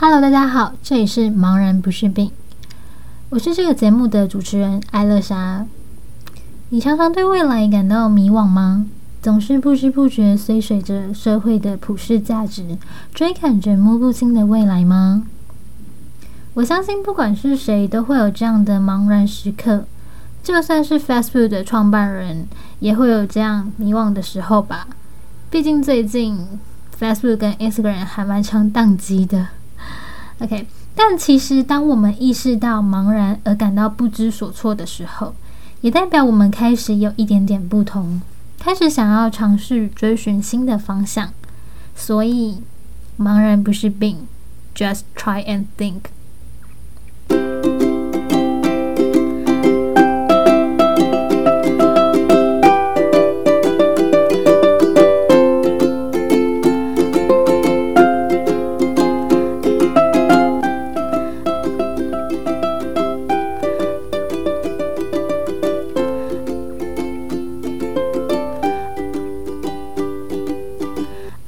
Hello， 大家好，这里是茫然不是病，我是这个节目的主持人艾乐莎。你常常对未来感到迷惘吗？总是不知不觉随随着社会的普世价值，追赶着摸不清的未来吗？我相信不管是谁都会有这样的茫然时刻，就算是 Facebook 的创办人也会有这样迷惘的时候吧。毕竟最近 Facebook 跟 Instagram 还蛮常宕机的。OK， 但其实当我们意识到茫然而感到不知所措的时候，也代表我们开始有一点点不同，开始想要尝试追寻新的方向。所以茫然不是病， Just try and think。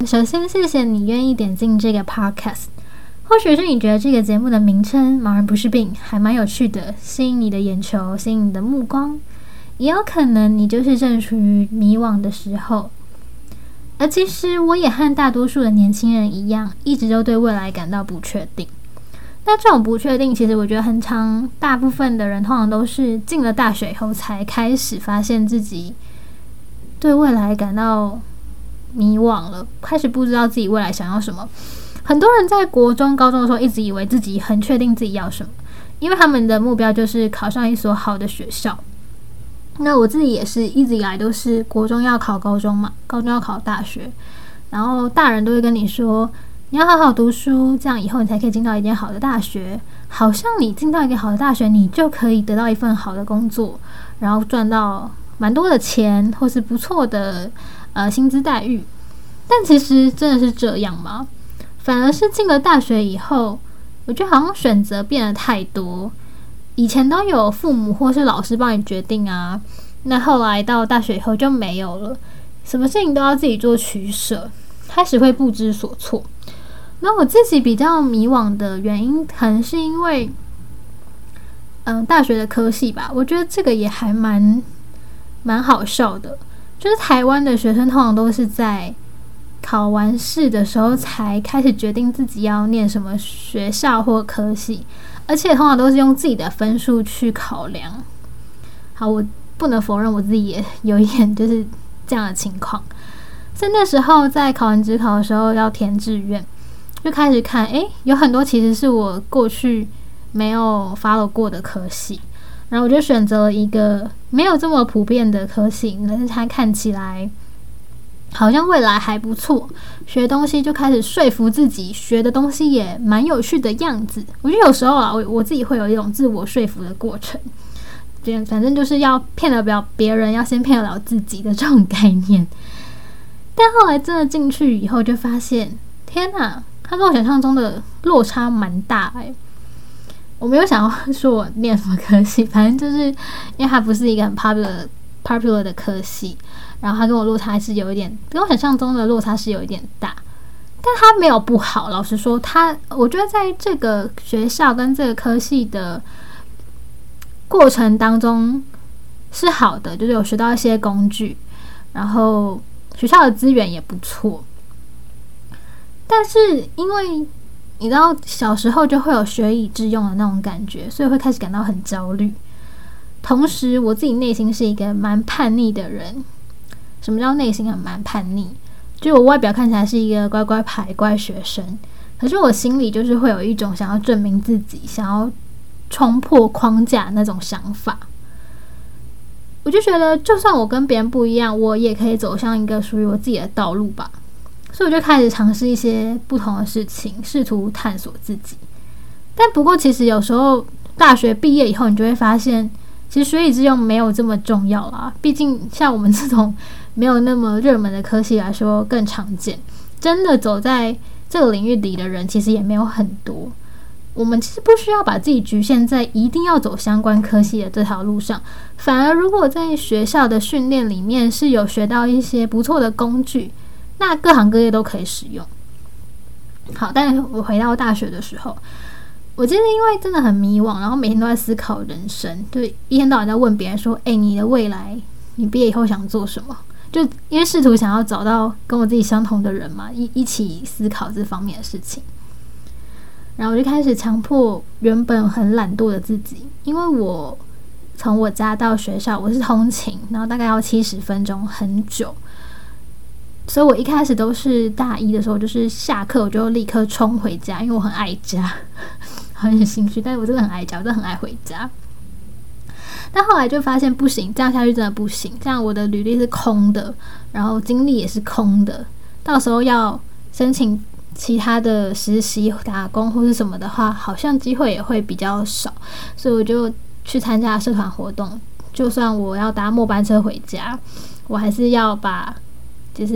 首先谢谢你愿意点进这个 podcast， 或许是你觉得这个节目的名称茫然不是病还蛮有趣的，吸引你的眼球，吸引你的目光，也有可能你就是正处于迷惘的时候。而其实我也和大多数的年轻人一样，一直都对未来感到不确定。那这种不确定其实我觉得很常，大部分的人通常都是进了大学以后才开始发现自己对未来感到迷惘了，开始不知道自己未来想要什么。很多人在国中高中的时候一直以为自己很确定自己要什么，因为他们的目标就是考上一所好的学校。那我自己也是一直以来都是国中要考高中嘛，高中要考大学，然后大人都会跟你说你要好好读书，这样以后你才可以进到一间好的大学，好像你进到一间好的大学你就可以得到一份好的工作，然后赚到蛮多的钱或是不错的薪资待遇。但其实真的是这样吗？反而是进了大学以后，我觉得好像选择变得太多。以前都有父母或是老师帮你决定啊，那后来到大学以后就没有了，什么事情都要自己做取舍，开始会不知所措。那我自己比较迷惘的原因可能是因为大学的科系吧，我觉得这个也还蛮好笑的。就是台湾的学生通常都是在考完试的时候才开始决定自己要念什么学校或科系，而且通常都是用自己的分数去考量。好，我不能否认我自己也有一点就是这样的情况。所以那时候在考完指考的时候要填志愿，就开始看有很多其实是我过去没有 follow 过的科系，然后我就选择了一个没有这么普遍的科系，但是它看起来好像未来还不错，学东西就开始说服自己学的东西也蛮有趣的样子。我觉得有时候啊，我自己会有一种自我说服的过程，反正就是要骗得了别人，要先骗得了自己的这种概念。但后来真的进去以后就发现，天哪，它跟我想象中的落差蛮大我没有想要说我念什么科系，反正就是因为它不是一个很 popular 的科系，然后它跟我想象中的落差是有一点大。但它没有不好，老实说我觉得在这个学校跟这个科系的过程当中是好的，就是有学到一些工具，然后学校的资源也不错。但是因为你知道小时候就会有学以致用的那种感觉，所以会开始感到很焦虑。同时我自己内心是一个蛮叛逆的人。什么叫内心很蛮叛逆？就我外表看起来是一个乖乖牌乖学生，可是我心里就是会有一种想要证明自己，想要冲破框架那种想法。我就觉得就算我跟别人不一样，我也可以走向一个属于我自己的道路吧。所以我就开始尝试一些不同的事情，试图探索自己。但不过其实有时候大学毕业以后你就会发现，其实学以致用没有这么重要啦，毕竟像我们这种没有那么热门的科系来说更常见，真的走在这个领域里的人其实也没有很多。我们其实不需要把自己局限在一定要走相关科系的这条路上，反而如果在学校的训练里面是有学到一些不错的工具，那各行各业都可以使用。好，但我回到大学的时候，我记得因为真的很迷惘，然后每天都在思考人生，就一天到晚在问别人说，你的未来，你毕业以后想做什么，就因为试图想要找到跟我自己相同的人嘛，一起思考这方面的事情。然后我就开始强迫原本很懒惰的自己，因为我从我家到学校我是通勤，然后大概要70分钟，很久，所以我一开始都是大一的时候，就是下课我就立刻冲回家，因为我很爱家，很心虚，但是我真的很爱家，我真的很爱回家。但后来就发现不行，这样下去真的不行，这样我的履历是空的，然后经历也是空的，到时候要申请其他的实习打工或是什么的话，好像机会也会比较少，所以我就去参加社团活动，就算我要搭末班车回家，我还是要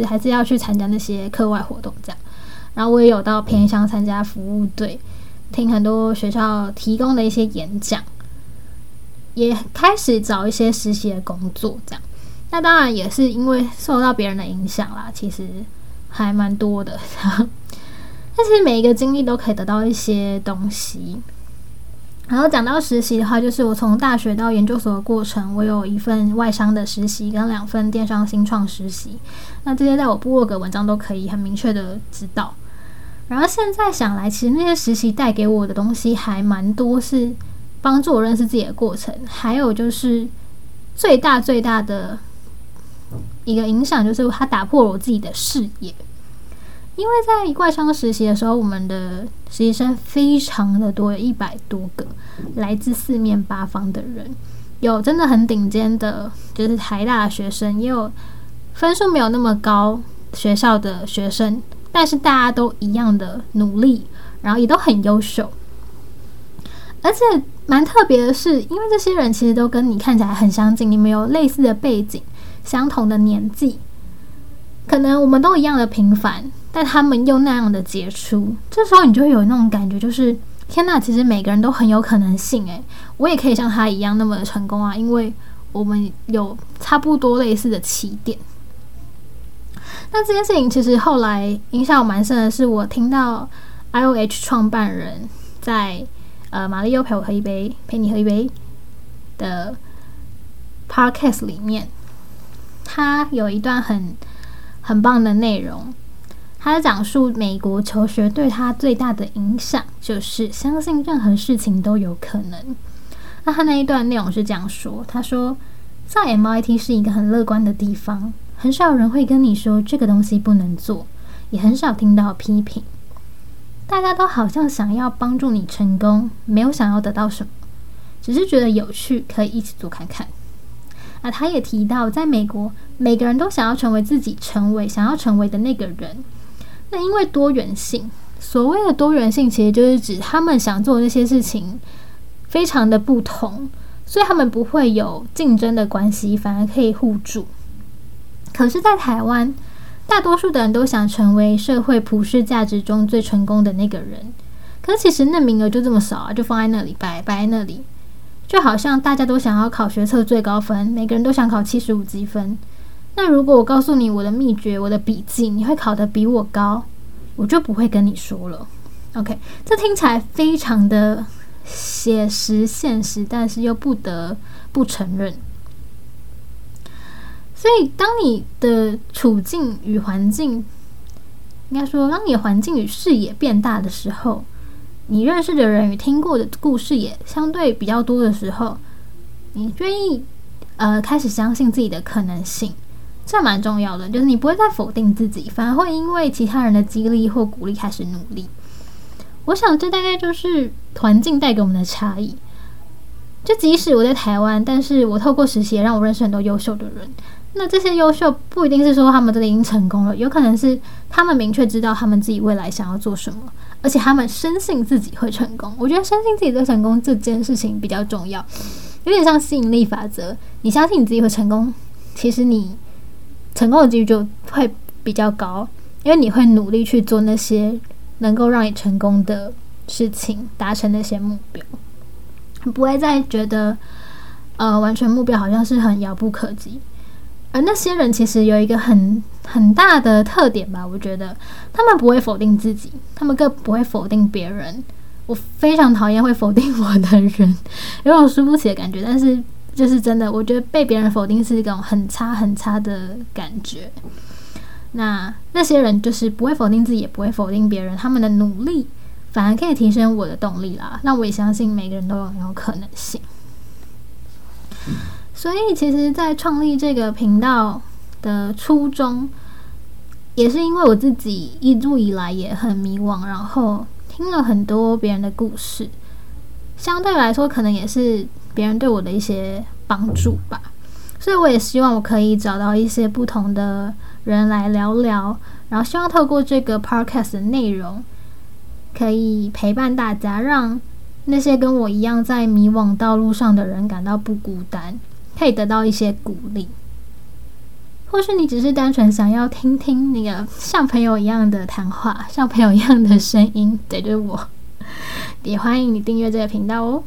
还是要去参加那些课外活动这样。然后我也有到偏乡参加服务队，听很多学校提供的一些演讲，也开始找一些实习的工作这样。那当然也是因为受到别人的影响啦，其实还蛮多的但是每一个经历都可以得到一些东西。然后讲到实习的话，就是我从大学到研究所的过程，我有一份外商的实习跟2份电商新创实习，那这些在我部落格文章都可以很明确的知道。然后现在想来，其实那些实习带给我的东西还蛮多，是帮助我认识自己的过程，还有就是最大的一个影响就是它打破了我自己的视野。因为在外商实习的时候，我们的实习生非常的多，有100多个，来自4面8方的人，有真的很顶尖的，就是台大的学生，也有分数没有那么高学校的学生，但是大家都一样的努力，然后也都很优秀。而且蛮特别的是，因为这些人其实都跟你看起来很相近，你们有类似的背景，相同的年纪，可能我们都一样的平凡，但他们又那样的杰出，这时候你就会有那种感觉，就是天哪，其实每个人都很有可能性，我也可以像他一样那么成功啊，因为我们有差不多类似的起点。那这件事情其实后来影响我蛮深的是，我听到 IOH 创办人在玛丽又陪你喝一杯的 podcast 里面，他有一段很棒的内容，他讲述美国求学对他最大的影响就是相信任何事情都有可能。那他那一段内容是这样说，他说在 MIT 是一个很乐观的地方，很少人会跟你说这个东西不能做，也很少听到批评，大家都好像想要帮助你成功，没有想要得到什么，只是觉得有趣，可以一起做看看。那他也提到，在美国每个人都想要成为自己想要成为的那个人，那因为多元性，所谓的多元性其实就是指他们想做的那些事情非常的不同，所以他们不会有竞争的关系，反而可以互助。可是在台湾，大多数的人都想成为社会普世价值中最成功的那个人，可是其实那名额就这么少啊，就放在那里，摆在那里，就好像大家都想要考学测最高分，每个人都想考75积分，那如果我告诉你我的秘诀，我的笔记，你会考得比我高，我就不会跟你说了。 OK， 这听起来非常的写实现实，但是又不得不承认。所以当你的处境与环境，应该说当你的环境与视野变大的时候，你认识的人与听过的故事也相对比较多的时候，你愿意开始相信自己的可能性，这蛮重要的，就是你不会再否定自己，反而会因为其他人的激励或鼓励开始努力。我想这大概就是环境带给我们的差异。就即使我在台湾，但是我透过实习也让我认识很多优秀的人，那这些优秀不一定是说他们真的已经成功了，有可能是他们明确知道他们自己未来想要做什么，而且他们深信自己会成功。我觉得深信自己会成功这件事情比较重要，有点像吸引力法则，你相信你自己会成功，其实你成功的几率就会比较高，因为你会努力去做那些能够让你成功的事情，达成那些目标，不会再觉得完全目标好像是很遥不可及。而那些人其实有一个很很大的特点吧，我觉得他们不会否定自己，他们更不会否定别人。我非常讨厌会否定我的人，有种输不起的感觉，但是就是真的，我觉得被别人否定是一种很差很差的感觉。那些人就是不会否定自己，也不会否定别人，他们的努力反而可以提升我的动力啦。那我也相信每个人都有可能性。所以其实在创立这个频道的初衷，也是因为我自己一路以来也很迷惘，然后听了很多别人的故事，相对来说可能也是别人对我的一些帮助吧。所以我也希望我可以找到一些不同的人来聊聊，然后希望透过这个 podcast 的内容可以陪伴大家，让那些跟我一样在迷惘道路上的人感到不孤单，可以得到一些鼓励。或是你只是单纯想要听听那个像朋友一样的谈话，像朋友一样的声音，对，就是我，也欢迎你订阅这个频道哦。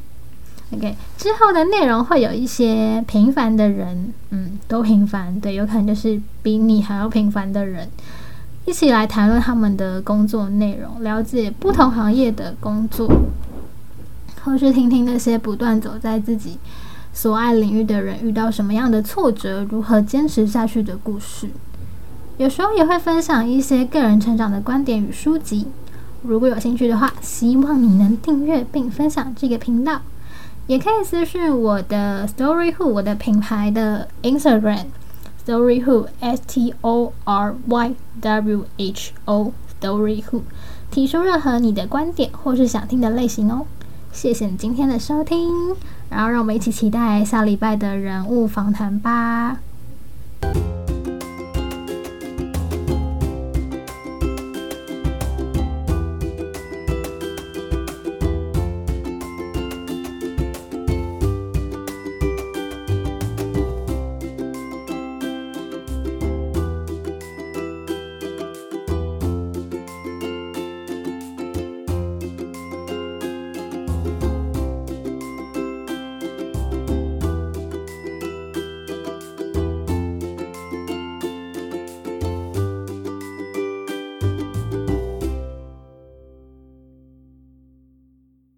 OK， 之后的内容会有一些平凡的人，都平凡，对，有可能就是比你还要平凡的人，一起来谈论他们的工作内容，了解不同行业的工作，或是听听那些不断走在自己所爱领域的人遇到什么样的挫折，如何坚持下去的故事。有时候也会分享一些个人成长的观点与书籍。如果有兴趣的话，希望你能订阅并分享这个频道。也可以私讯我的 Story Who， 我的品牌的 Instagram Story Who S-T-O-R-Y-W-H-O Story Who， 提出任何你的观点或是想听的类型哦。谢谢你今天的收听，然后让我们一起期待下礼拜的人物访谈吧。